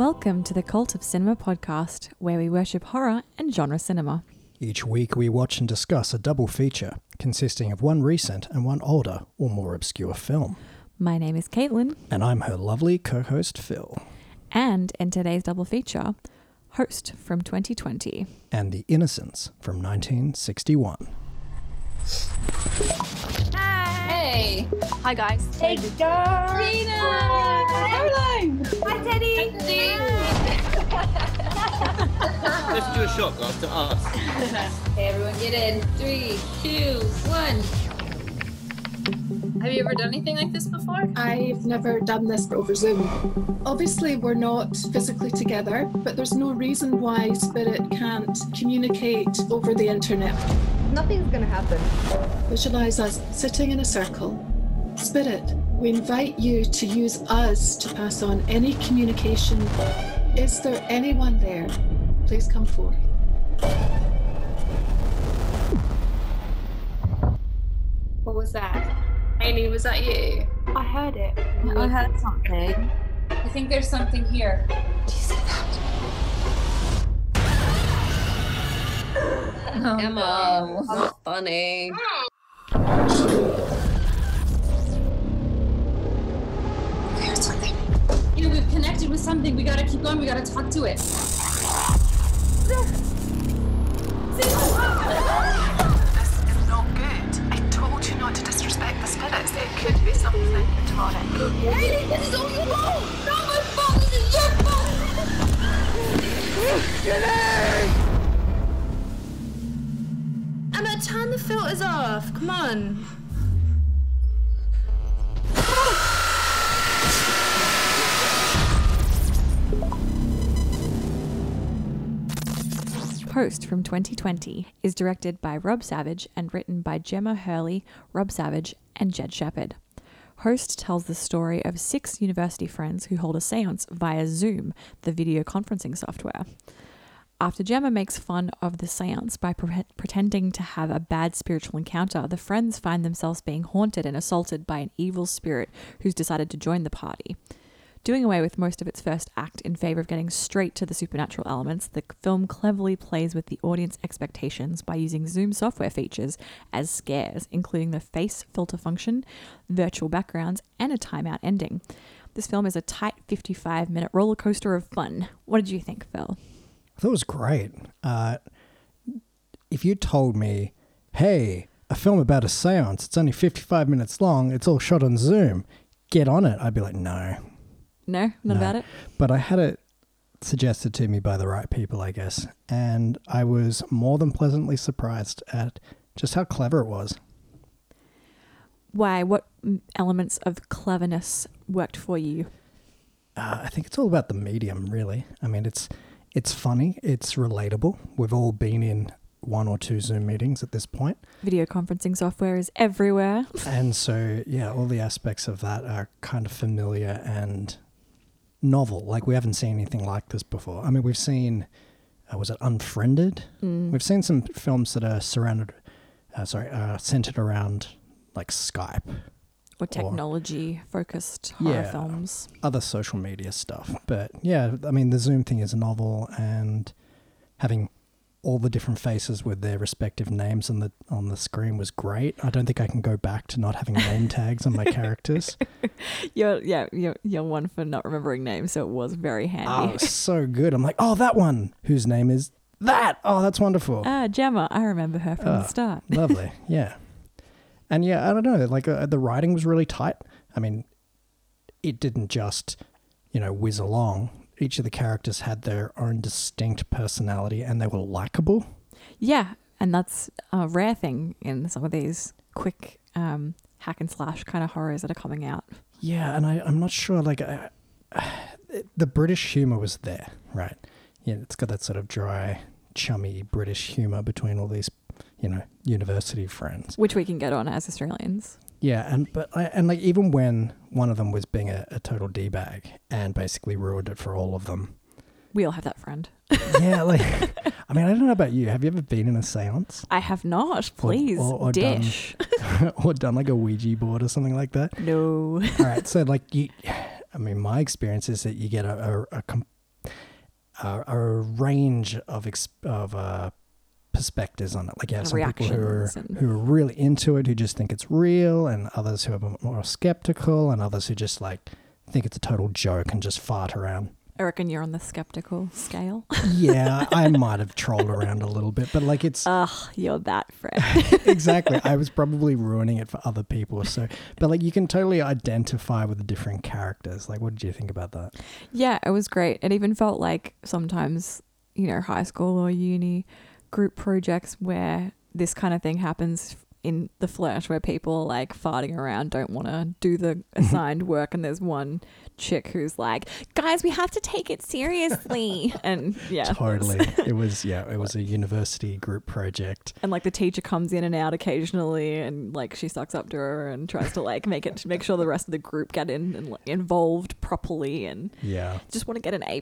Welcome to the Cult of Cinema podcast, where we worship horror and genre cinema. Each week we watch and discuss a double feature, consisting of one recent and one older or more obscure film. My name is Caitlin. And I'm her lovely co-host Phil. And in today's double feature, Host from 2020. And The Innocents from 1961. Hey! Hi guys. Hey guys. Rena! Caroline! Hi Teddy! Let's do a shot after us. Hey everyone, get in. 3, 2, 1. Have you ever done anything like this before? I've never done this over Zoom. Obviously we're not physically together, but there's no reason why spirit can't communicate over the internet. Nothing's going to happen. Visualise us sitting in a circle. Spirit, we invite you to use us to pass on any communication. Is there anyone there? Please come forward. What was that? Amy, was that you? I heard it. I heard something. I think there's something here. Do you see that? Oh, Emma, that's funny. There's something. You know, we've connected with something. We gotta keep going. We gotta talk to it. This is not good. I told you not to disrespect the spirits. It could be something demonic. Hey, this is all your fault. Not my fault. This is your fault. Get in! Emma, turn the filters off. Come on. Host from 2020 is directed by Rob Savage and written by Gemma Hurley, Rob Savage, and Jed Shepard. Host tells the story of 6 university friends who hold a séance via Zoom, the video conferencing software. After Gemma makes fun of the séance by pretending to have a bad spiritual encounter, the friends find themselves being haunted and assaulted by an evil spirit who's decided to join the party. Doing away with most of its first act in favour of getting straight to the supernatural elements, the film cleverly plays with the audience expectations by using Zoom software features as scares, including the face filter function, virtual backgrounds, and a timeout ending. This film is a tight 55-minute roller coaster of fun. What did you think, Phil? That was great. If you told me, hey, a film about a seance, it's only 55 minutes long, it's all shot on Zoom, get on it, I'd be like, no. No? Not about it? But I had it suggested to me by the right people, I guess, and I was more than pleasantly surprised at just how clever it was. Why? What elements of cleverness worked for you? I think it's all about the medium, really. I mean, it's funny. It's relatable. We've all been in 1 or 2 Zoom meetings at this point. Video conferencing software is everywhere. And so, yeah, all the aspects of that are kind of familiar and novel. Like, we haven't seen anything like this before. I mean, we've seen, was it Unfriended? Mm. We've seen some films that are centered around, like, Skype. Or technology-focused horror films. Other social media stuff. But yeah, I mean, the Zoom thing is novel, and having all the different faces with their respective names on the screen was great. I don't think I can go back to not having name tags on my characters. You're one for not remembering names, so it was very handy. Oh, so good. I'm like, oh, that one whose name is that. Oh, that's wonderful. Gemma, I remember her from the start. Lovely, yeah. And yeah, I don't know, like the writing was really tight. I mean, it didn't just, whiz along. Each of the characters had their own distinct personality and they were likable. Yeah, and that's a rare thing in some of these quick hack and slash kind of horrors that are coming out. Yeah, and I'm not sure, like, the British humour was there, right? Yeah, it's got that sort of dry, chummy British humour between all these university friends. Which we can get on as Australians. Yeah, and even when one of them was being a total D-bag and basically ruined it for all of them. We all have that friend. Yeah, like, I mean, I don't know about you. Have you ever been in a seance? I have not, please, or dish. Done like a Ouija board or something like that? No. All right, so like, my experience is that you get a a range of perspectives on it. Like you have some people who are really into it, who just think it's real, and others who are more skeptical, and others who just like think it's a total joke and just fart around. I reckon you're on the skeptical scale. Yeah, I might have trolled around a little bit, but like it's... Oh, you're that friend. Exactly. I was probably ruining it for other people. So, but like you can totally identify with the different characters. Like, what did you think about that? Yeah, it was great. It even felt like sometimes, you know, high school or uni group projects where this kind of thing happens in the flesh, where people like farting around, don't want to do the assigned work, and there's one chick who's like, guys, we have to take it seriously. And yeah, totally. It was a university group project, and like the teacher comes in and out occasionally, and like she sucks up to her and tries to like make sure the rest of the group get in and like, involved properly, and yeah, just want to get an A+.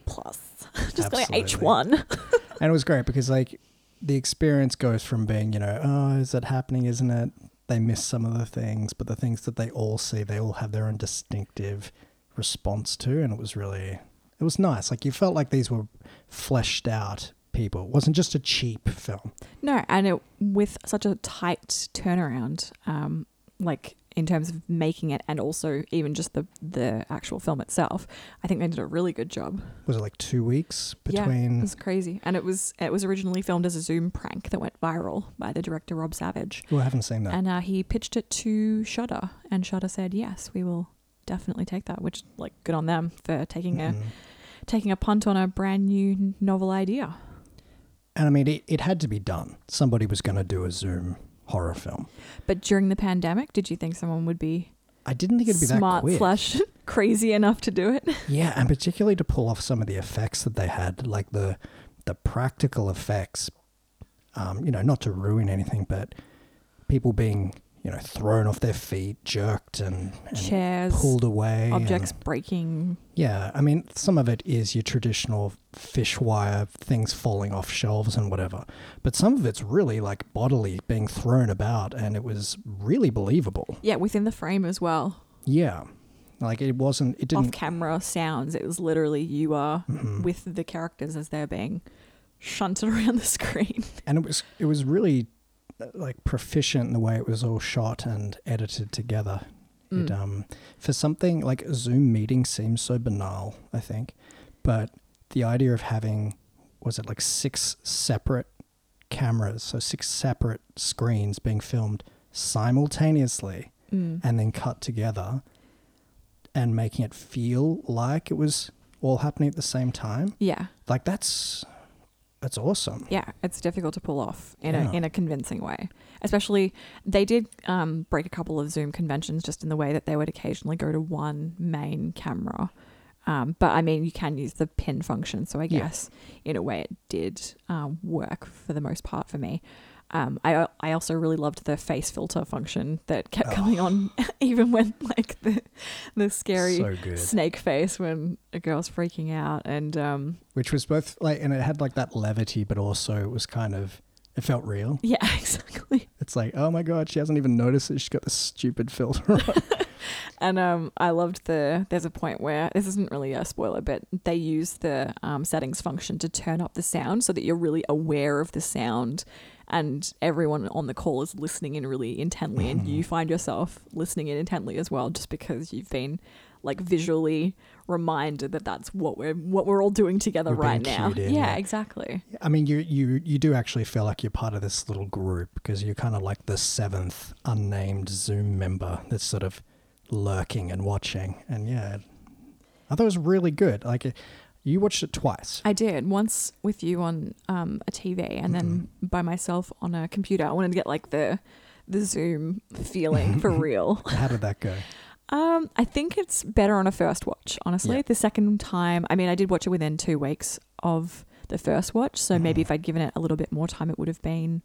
Just got an H1. And it was great because like the experience goes from being, you know, oh, is it happening, isn't it? They miss some of the things, but the things that they all see, they all have their own distinctive response to, and it was nice. Like you felt like these were fleshed out people. It wasn't just a cheap film. No, and it with such a tight turnaround, like in terms of making it and also even just the actual film itself, I think they did a really good job. Was it like 2 weeks between? Yeah, it was crazy. And it was originally filmed as a Zoom prank that went viral by the director Rob Savage. Oh, I haven't seen that. And he pitched it to Shudder, and Shudder said, yes, we will definitely take that, which like good on them for taking a punt on a brand new novel idea. And I mean, it had to be done. Somebody was going to do a Zoom horror film. But during the pandemic, did you think someone would be... I didn't think it'd be smart that quick. / crazy enough to do it. Yeah, and particularly to pull off some of the effects that they had, like the practical effects, you know, not to ruin anything, but people being, you know, thrown off their feet, jerked and chairs, pulled away. Objects and, breaking. Yeah, I mean, some of it is your traditional fish wire, things falling off shelves and whatever. But some of it's really like bodily being thrown about, and it was really believable. Yeah, within the frame as well. Yeah. Like it didn't... Off-camera sounds. It was literally you are with the characters as they're being shunted around the screen. And it was really... like proficient in the way it was all shot and edited together. It, for something like a Zoom meeting seems so banal, I think, but the idea of having, was it like 6 separate cameras, so 6 separate screens being filmed simultaneously and then cut together and making it feel like it was all happening at the same time. Yeah. Like that's awesome. Yeah, it's difficult to pull off in a convincing way. Especially, they did break a couple of Zoom conventions just in the way that they would occasionally go to one main camera. But I mean, you can use the pin function, so I guess in a way it did work for the most part for me. I also really loved the face filter function that kept coming on even when like the scary snake face when a girl's freaking out, and which was both like, and it had like that levity, but also it was kind of, it felt real. Yeah, exactly. It's like, oh my God, she hasn't even noticed that she's got this stupid filter on. And I loved there's a point where, this isn't really a spoiler, but they use the settings function to turn up the sound so that you're really aware of the sound, and everyone on the call is listening in really intently, and you find yourself listening in intently as well, just because you've been like visually reminded that that's what we're all doing together right now. Yeah, exactly. I mean, you do actually feel like you're part of this little group, because you're kind of like the 7th unnamed Zoom member that's sort of lurking and watching. And yeah, I thought it was really good. Like, you watched it twice. I did. Once with you on a TV, and then by myself on a computer. I wanted to get like the Zoom feeling for real. How did that go? I think it's better on a first watch, honestly. Yeah. The second time, I mean, I did watch it within 2 weeks of the first watch. So maybe if I'd given it a little bit more time, it would have been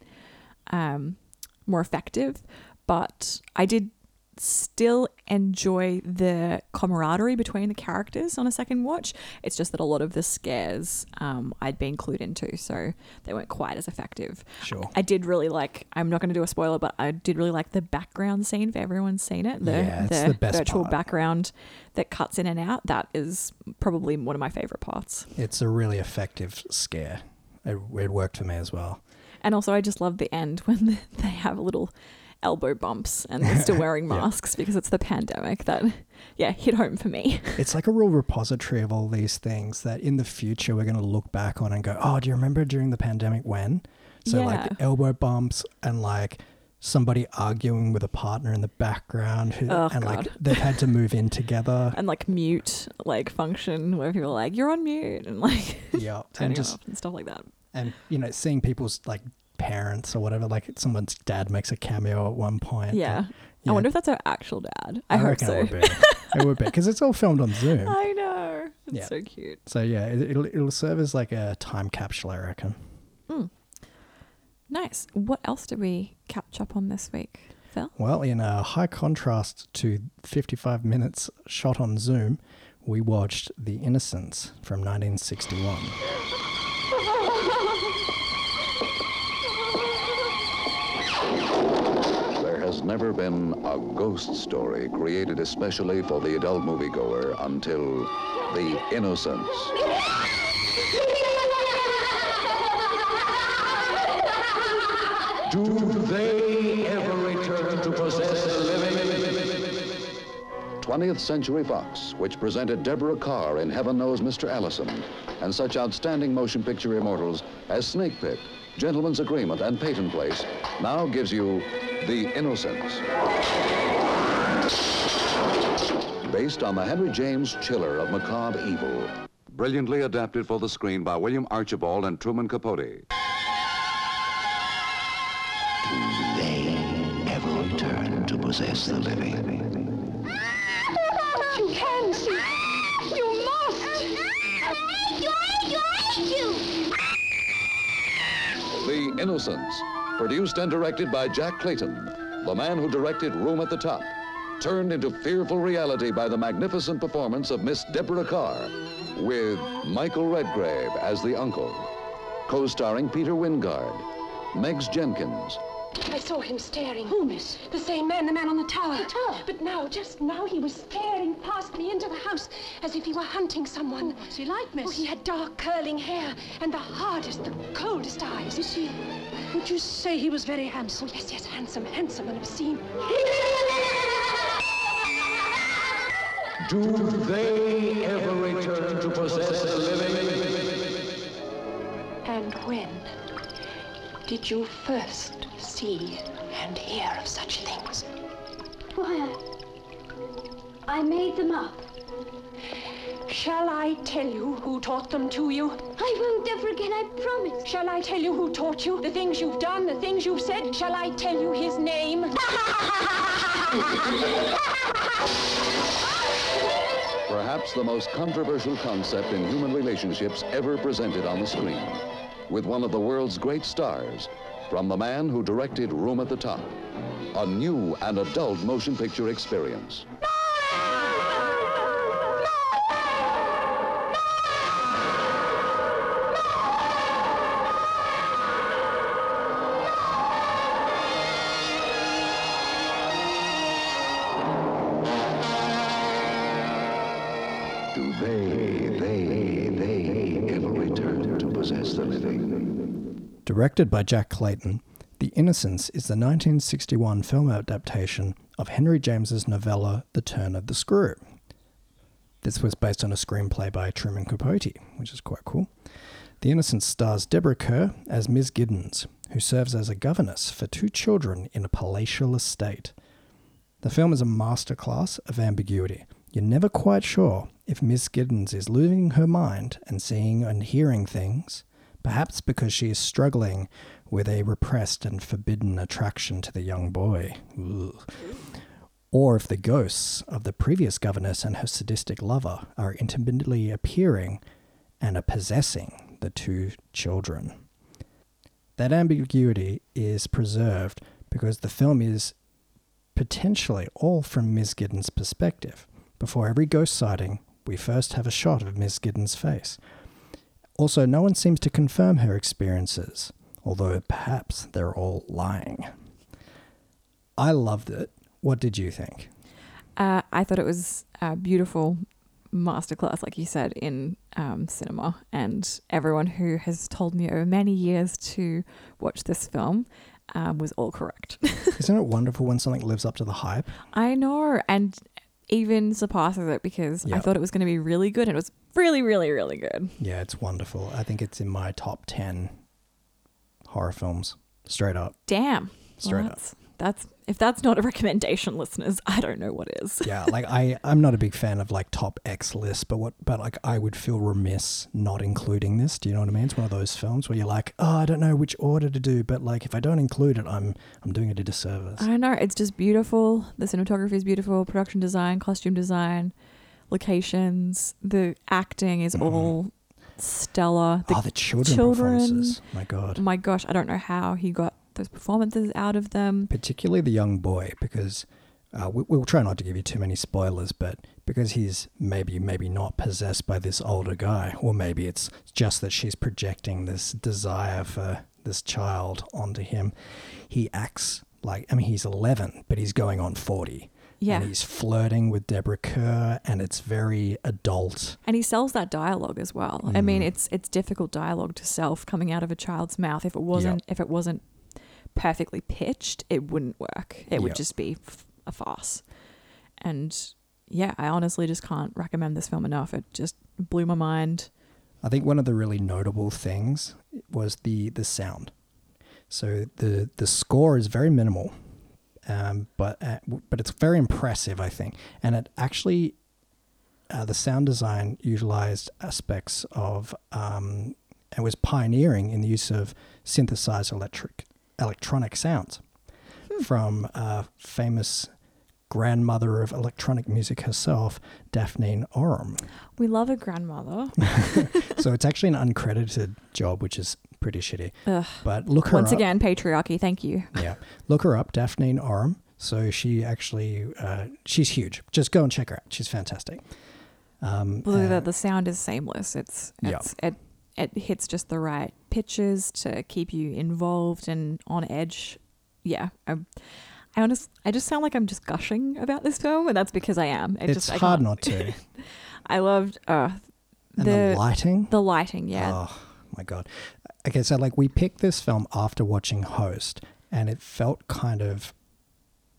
more effective. But I did still enjoy the camaraderie between the characters on a second watch. It's just that a lot of the scares I'd been clued into, so they weren't quite as effective. Sure. I did really like, I'm not going to do a spoiler, but I did really like the background scene, if everyone's seen it. The best virtual part. Background that cuts in and out. That is probably one of my favourite parts. It's a really effective scare. It worked for me as well. And also I just love the end when they have a little elbow bumps and they're still wearing masks because it's the pandemic. That hit home for me. It's like a real repository of all these things that in the future we're going to look back on and go, oh, do you remember during the pandemic when? So like the elbow bumps and like somebody arguing with a partner in the background like they've had to move in together and like mute like function where people are like, you're on mute and like turning off and stuff like that. And you know, seeing people's like parents or whatever, like someone's dad makes a cameo at one point. I wonder if that's her actual dad. I hope so. It would be because it's all filmed on Zoom. I know. It's so cute. So it'll serve as like a time capsule, I reckon. Nice. What else did we catch up on this week, Phil? Well, in a high contrast to 55 minutes shot on Zoom, we watched The Innocents from 1961. Has never been a ghost story created especially for the adult moviegoer until The Innocents. Do they ever return to possess the living? 20th Century Fox, which presented Deborah Kerr in Heaven Knows Mr. Allison, and such outstanding motion picture immortals as Snake Pit, Gentleman's Agreement, and Peyton Place, now gives you The Innocents. Based on the Henry James chiller of macabre evil. Brilliantly adapted for the screen by William Archibald and Truman Capote. Do they ever return to possess the living? You can see. You must. The Innocents. Produced and directed by Jack Clayton, the man who directed Room at the Top, turned into fearful reality by the magnificent performance of Miss Deborah Kerr, with Michael Redgrave as the uncle, co-starring Peter Wingard, Megs Jenkins. I saw him staring. Who, miss? The same man, the man on the tower. The tower? But now, just now, he was staring past me into the house as if he were hunting someone. Oh, what's he like, miss? Oh, he had dark, curling hair and the hardest, the coldest eyes. Is he? Would you say he was very handsome? Oh, yes, handsome and obscene. Do they ever return to possess the living? And when did you first see and hear of such things? Why, I made them up. Shall I tell you who taught them to you? I won't ever again, I promise. Shall I tell you who taught you? The things you've done, the things you've said. Shall I tell you his name? Perhaps the most controversial concept in human relationships ever presented on the screen. With one of the world's great stars, from the man who directed Room at the Top, a new and adult motion picture experience. Do they ever return to possess the living? Directed by Jack Clayton, The Innocents is the 1961 film adaptation of Henry James's novella The Turn of the Screw. This was based on a screenplay by Truman Capote, which is quite cool. The Innocents stars Deborah Kerr as Ms. Giddens, who serves as a governess for two children in a palatial estate. The film is a masterclass of ambiguity. You're never quite sure if Miss Giddens is losing her mind and seeing and hearing things, perhaps because she is struggling with a repressed and forbidden attraction to the young boy. Ugh. Or if the ghosts of the previous governess and her sadistic lover are intermittently appearing and are possessing the two children. That ambiguity is preserved because the film is potentially all from Ms. Giddens' perspective. Before every ghost sighting, we first have a shot of Ms. Giddens' face. Also, no one seems to confirm her experiences, although perhaps they're all lying. I loved it. What did you think? I thought it was a beautiful masterclass, like you said, in cinema. And everyone who has told me over many years to watch this film was all correct. Isn't it wonderful when something lives up to the hype? I know. And even surpasses it, because I thought it was going to be really good. And it was really, really, really good. Yeah, it's wonderful. I think it's in my top 10 horror films. Straight up. Damn. Straight up. If that's not a recommendation, listeners, I don't know what is. Yeah, like I'm not a big fan of like top X lists, but I would feel remiss not including this. Do you know what I mean? It's one of those films where you're like, oh, I don't know which order to do, but like if I don't include it, I'm doing it a disservice. I don't know. It's just beautiful. The cinematography is beautiful. Production design, costume design, locations, the acting is all stellar. The children performances. My God. My gosh, I don't know how he got those performances out of them, particularly the young boy, because we'll try not to give you too many spoilers, but because he's maybe not possessed by this older guy, or maybe it's just that she's projecting this desire for this child onto him, he acts like, I mean, he's 11 but he's going on 40. Yeah. And he's flirting with Deborah Kerr, and it's very adult. And he sells that dialogue as well. I mean, it's difficult dialogue to self coming out of a child's mouth. If it wasn't perfectly pitched, it wouldn't work. It would just be a farce. And yeah, I honestly just can't recommend this film enough. It just blew my mind. I think one of the really notable things was the sound. So the score is very minimal, but it's very impressive, I think. And it actually, the sound design utilized aspects of and was pioneering in the use of synthesized electronic sounds from famous grandmother of electronic music herself, Daphne Oram. We love a grandmother. So it's actually an uncredited job, which is pretty shitty. Ugh. But look her up. Once again, patriarchy, thank you. Yeah. Look her up, Daphne Oram. So she actually, she's huge. Just go and check her out. She's fantastic. The sound is seamless. It hits just the right pitches to keep you involved and on edge. Yeah. I just sound like I'm just gushing about this film, and that's because I am. It's hard not to. I loved the lighting. The lighting, yeah. Oh, my God. Okay, so like we picked this film after watching Host, and it felt kind of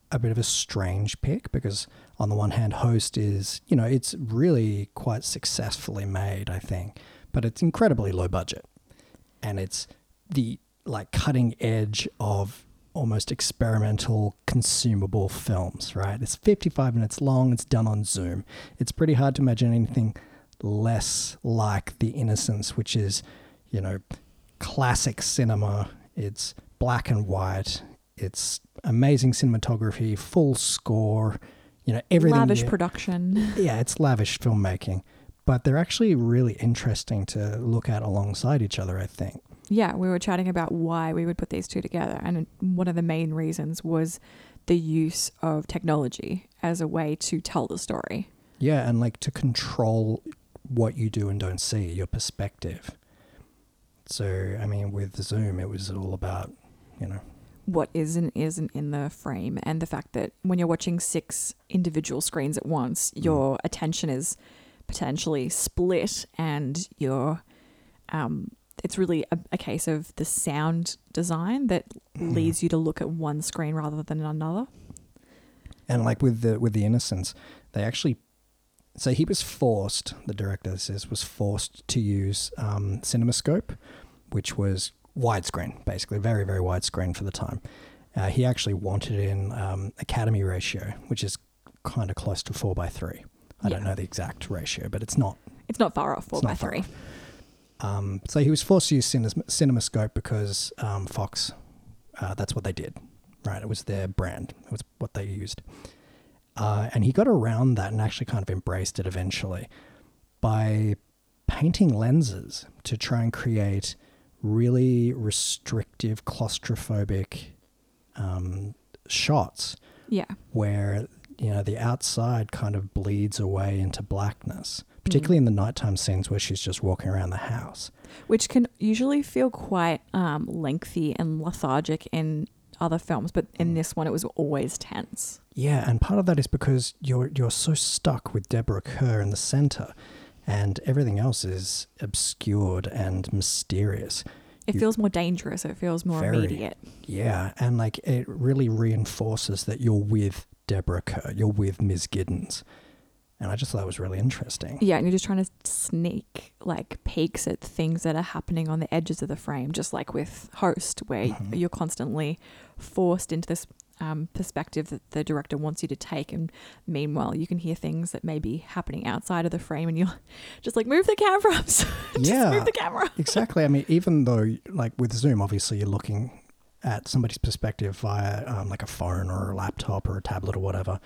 a bit of a strange pick because on the one hand, Host is, you know, it's really quite successfully made, I think. But it's incredibly low budget, and it's the like cutting edge of almost experimental consumable films, right? It's 55 minutes long. It's done on Zoom. It's pretty hard to imagine anything less like The Innocents, which is, you know, classic cinema. It's black and white. It's amazing cinematography, full score, you know, everything. Lavish production. Yeah, it's lavish filmmaking. But they're actually really interesting to look at alongside each other, I think. Yeah, we were chatting about why we would put these two together. And one of the main reasons was the use of technology as a way to tell the story. Yeah, and like to control what you do and don't see, your perspective. So, I mean, with Zoom, it was all about, you know, what is and isn't in the frame. And the fact that when you're watching 6 individual screens at once, your attention is potentially split, and your it's really a case of the sound design that leads you to look at one screen rather than another. And like with the Innocents, they actually, so he was forced, the director says, was forced to use CinemaScope, which was widescreen, basically very, very widescreen for the time. He actually wanted in Academy ratio, which is kind of close to 4:3. I don't know the exact ratio, but it's not far off, 4:3. So he was forced to use CinemaScope because Fox, that's what they did, right? It was their brand. It was what they used. And he got around that and actually kind of embraced it eventually by painting lenses to try and create really restrictive, claustrophobic shots Yeah. Where, you know, the outside kind of bleeds away into blackness, particularly in the nighttime scenes where she's just walking around the house. Which can usually feel quite lengthy and lethargic in other films, but in this one it was always tense. Yeah, and part of that is because you're so stuck with Deborah Kerr in the center and everything else is obscured and mysterious. It feels more dangerous. It feels more immediate. Yeah, and like it really reinforces that you're with Deborah Kerr. You're with Ms. Giddens. And I just thought it was really interesting. Yeah, and you're just trying to sneak like peeks at things that are happening on the edges of the frame, just like with Host, where you're constantly forced into this perspective that the director wants you to take, and meanwhile you can hear things that may be happening outside of the frame and you're just like, move the camera up. Move the camera. Exactly. I mean, even though like with Zoom, obviously you're looking at somebody's perspective via like a phone or a laptop or a tablet or whatever,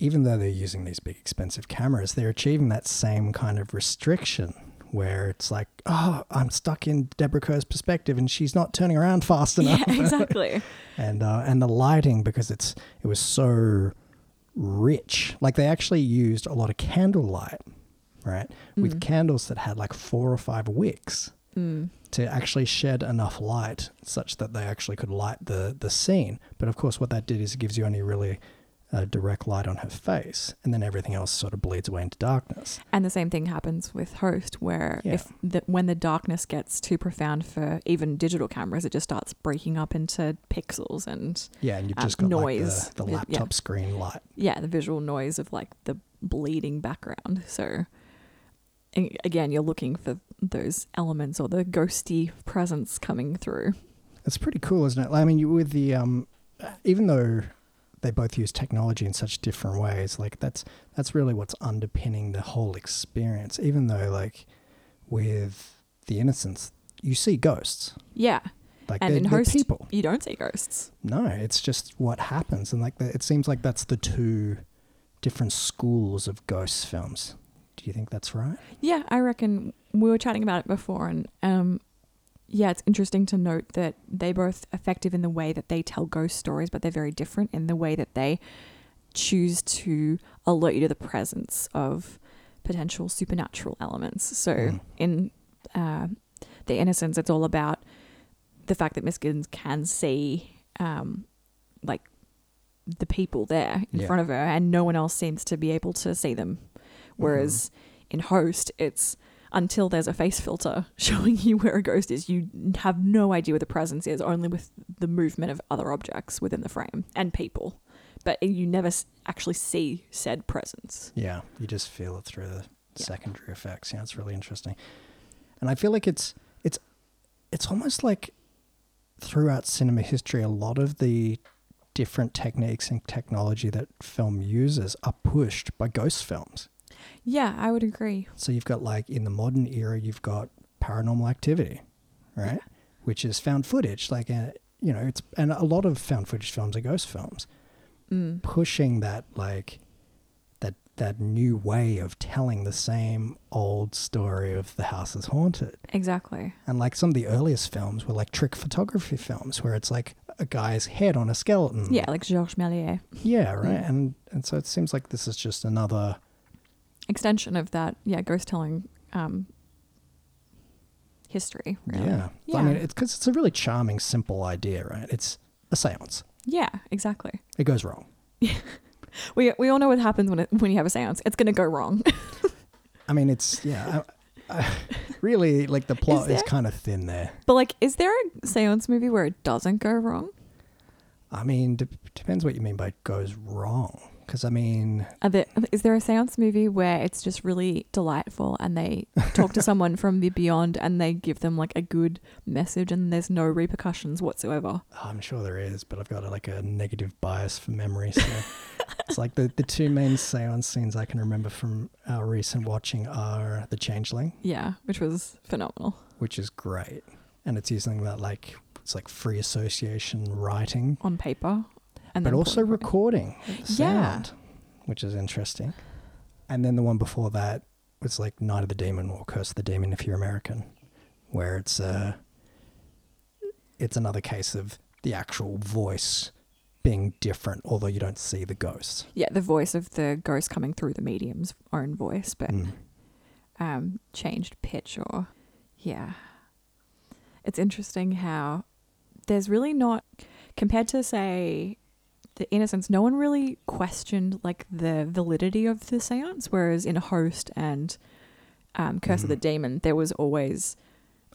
even though they're using these big expensive cameras, they're achieving that same kind of restriction where it's like, oh, I'm stuck in Deborah Kerr's perspective and she's not turning around fast enough. Yeah, exactly. And the lighting, because it was so rich. Like they actually used a lot of candlelight, right? Mm. With candles that had like 4 or 5 wicks to actually shed enough light such that they actually could light the scene. But of course what that did is it gives you only really a direct light on her face, and then everything else sort of bleeds away into darkness. And the same thing happens with Host, where when the darkness gets too profound for even digital cameras, it just starts breaking up into pixels and and you've just got noise, like the laptop screen light. Yeah, the visual noise of like the bleeding background. So again, you're looking for those elements or the ghosty presence coming through. It's pretty cool, isn't it? I mean, with the even though they both use technology in such different ways, like that's really what's underpinning the whole experience. Even though like with The Innocents, you see ghosts. Yeah. Like and in Host, people. You don't see ghosts. No, it's just what happens. And like it seems like that's the two different schools of ghost films. Do you think that's right? Yeah, I reckon we were chatting about it before, and yeah, it's interesting to note that they're both effective in the way that they tell ghost stories, but they're very different in the way that they choose to alert you to the presence of potential supernatural elements. So in The Innocents, it's all about the fact that Miss Giddens can see like the people there in front of her, and no one else seems to be able to see them. Whereas in Host, it's until there's a face filter showing you where a ghost is, you have no idea where the presence is, only with the movement of other objects within the frame and people. But you never actually see said presence. Yeah, you just feel it through the secondary effects. Yeah, it's really interesting. And I feel like it's almost like throughout cinema history, a lot of the different techniques and technology that film uses are pushed by ghost films. Yeah, I would agree. So you've got like in the modern era, you've got Paranormal Activity, right? Yeah. Which is found footage, like, you know, it's, and a lot of found footage films are ghost films, pushing that, like that new way of telling the same old story of the house is haunted. Exactly. And like some of the earliest films were like trick photography films where it's like a guy's head on a skeleton. Yeah, like Georges Méliès. Yeah, right. Mm. And so it seems like this is just another extension of that, ghost telling history, really. Yeah. I mean, it's because it's a really charming, simple idea, right? It's a seance. Yeah, exactly. It goes wrong. we all know what happens when you have a seance. It's going to go wrong. I mean, it's, really, like, the plot is kind of thin there. But, like, is there a seance movie where it doesn't go wrong? I mean, depends what you mean by it goes wrong. Because, I mean, is there a seance movie where it's just really delightful and they talk to someone from the beyond and they give them like a good message and there's no repercussions whatsoever? I'm sure there is, but I've got like a negative bias for memory. So it's like the two main seance scenes I can remember from our recent watching are The Changeling. Yeah, which was phenomenal. Which is great. And it's using that like, it's like free association writing. On paper. But also recording sound, which is interesting. And then the one before that was like Night of the Demon or Curse of the Demon if you're American, where it's another case of the actual voice being different, although you don't see the ghost. Yeah, the voice of the ghost coming through the medium's own voice, but changed pitch or... Yeah. It's interesting how there's really not... Compared to, say, The Innocents, no one really questioned, like, the validity of the seance, whereas in Host and Curse of the Demon, there was always...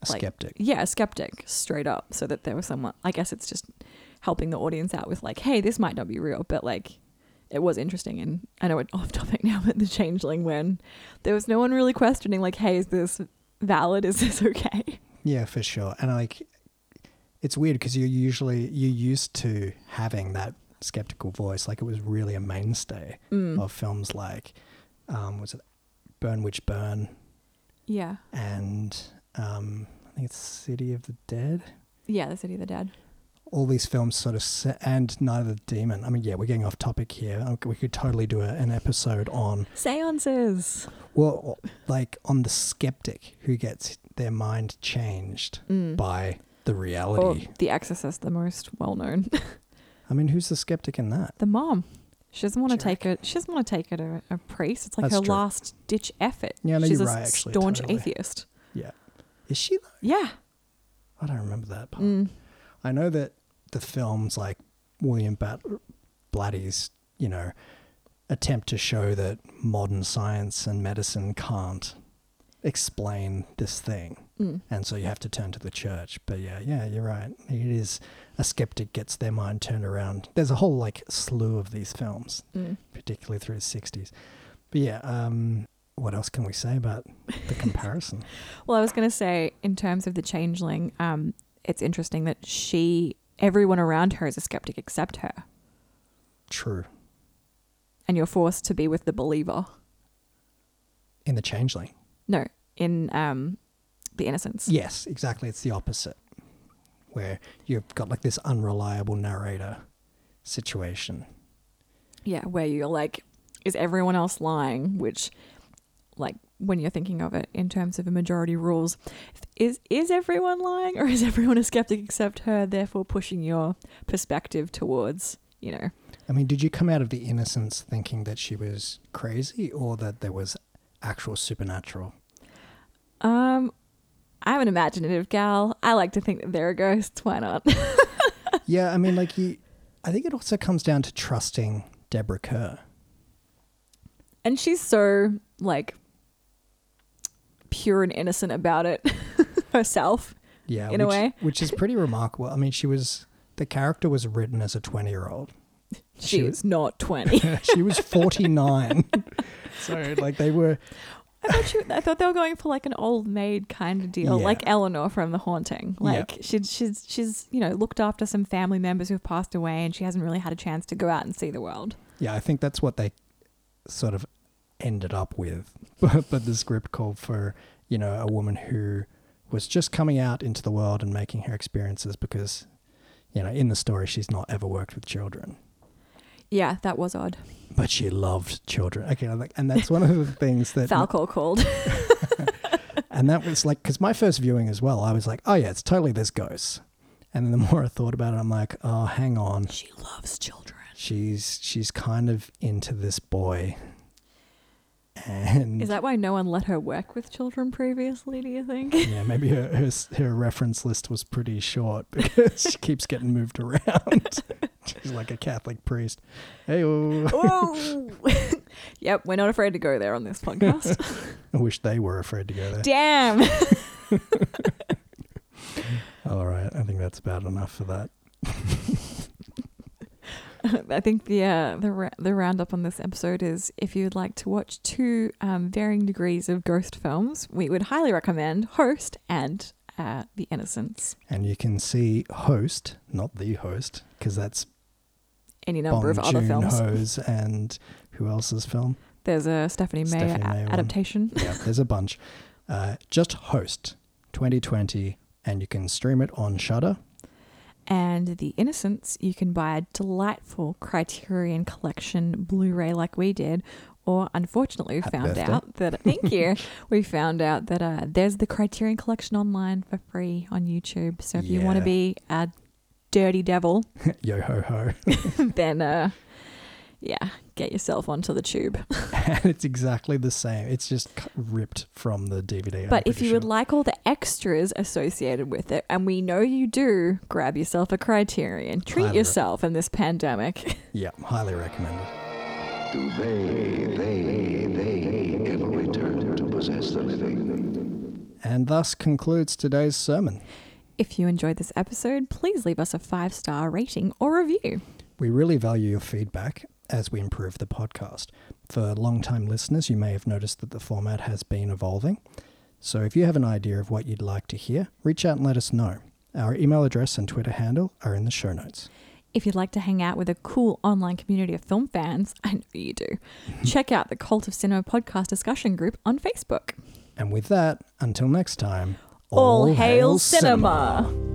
A skeptic. Yeah, a skeptic, straight up, so that there was someone... I guess it's just helping the audience out with, like, hey, this might not be real, but, like, it was interesting. And I know it's off topic now, but The Changeling, when there was no one really questioning, like, hey, is this valid? Is this okay? Yeah, for sure. And, like... It's weird because you're used to having that skeptical voice. Like, it was really a mainstay of films like, was it Burn, Witch, Burn? Yeah. And I think it's City of the Dead. Yeah, the City of the Dead. All these films sort of and Night of the Demon. I mean, yeah, we're getting off topic here. We could totally do an episode on... Seances. Well, like on the skeptic who gets their mind changed by... The reality. Or The Exorcist, the most well-known. I mean, who's the skeptic in that? The mom. She doesn't want to take it. She doesn't want to take it a priest. It's like that's her last-ditch effort. Yeah, no, she's you're a right, actually, staunch totally. Atheist. Yeah, is she though? Yeah. I don't remember that part. I know that the films like William Blatty's, you know, attempt to show that modern science and medicine can't explain this thing. And so you have to turn to the church. But yeah, you're right. It is a skeptic gets their mind turned around. There's a whole like slew of these films, particularly through the 60s. But yeah, what else can we say about the comparison? Well, I was going to say in terms of The Changeling, it's interesting that everyone around her is a skeptic except her. True. And you're forced to be with the believer. In The Changeling? No, in... The Innocents. Yes, exactly. It's the opposite, where you've got like this unreliable narrator situation. Yeah, where you're like, is everyone else lying? Which, like, when you're thinking of it in terms of a majority rules, is everyone lying or is everyone a skeptic except her? Therefore, pushing your perspective towards, you know. I mean, did you come out of The Innocents thinking that she was crazy or that there was actual supernatural? I'm an imaginative gal. I like to think that there are ghosts. Why not? Yeah, I mean, like, I think it also comes down to trusting Deborah Kerr. And she's so, like, pure and innocent about it herself, yeah, in a way. Which is pretty remarkable. I mean, the character was written as a 20-year-old. She was not 20. She was 49. So, like, they were... I thought they were going for like an old maid kind of deal, yeah. Like Eleanor from The Haunting. Like she's you know, looked after some family members who've passed away, and she hasn't really had a chance to go out and see the world. Yeah, I think that's what they sort of ended up with. But the script called for, you know, a woman who was just coming out into the world and making her experiences because, you know, in the story she's not ever worked with children. Yeah, that was odd. But she loved children. Okay, and that's one of the things that... Falco called. And that was like... Because my first viewing as well, I was like, oh yeah, it's totally this ghost. And then the more I thought about it, I'm like, oh, hang on. She loves children. She's kind of into this boy. And is that why no one let her work with children previously, do you think? Yeah, maybe her reference list was pretty short because she keeps getting moved around. She's like a Catholic priest. Hey-oh. Yep, we're not afraid to go there on this podcast. I wish they were afraid to go there. Damn. All right, I think that's about enough for that. I think the roundup on this episode is if you'd like to watch two varying degrees of ghost films, we would highly recommend Host and The Innocents. And you can see Host, not The Host, because that's any number of other films. Hose and who else's film? There's a Stephanie Meyer adaptation. Yeah, there's a bunch. Just Host 2020, and you can stream it on Shudder. And The Innocents, you can buy a delightful Criterion Collection Blu-ray like we did, or unfortunately we found out that there's the Criterion Collection online for free on YouTube. So if you want to be a dirty devil. Yo ho ho. Then, yeah, get yourself onto the tube. And it's exactly the same. It's just ripped from the DVD. But if you would like all the extras associated with it, and we know you do, grab yourself a Criterion. Treat yourself in this pandemic. Yeah, highly recommended. Do they ever return to possess the living? And thus concludes today's sermon. If you enjoyed this episode, please leave us a 5-star rating or review. We really value your feedback as we improve the podcast. For long-time listeners, you may have noticed that the format has been evolving. So if you have an idea of what you'd like to hear, reach out and let us know. Our email address and Twitter handle are in the show notes. If you'd like to hang out with a cool online community of film fans, I know you do, check out the Cult of Cinema podcast discussion group on Facebook. And with that, until next time, all hail cinema!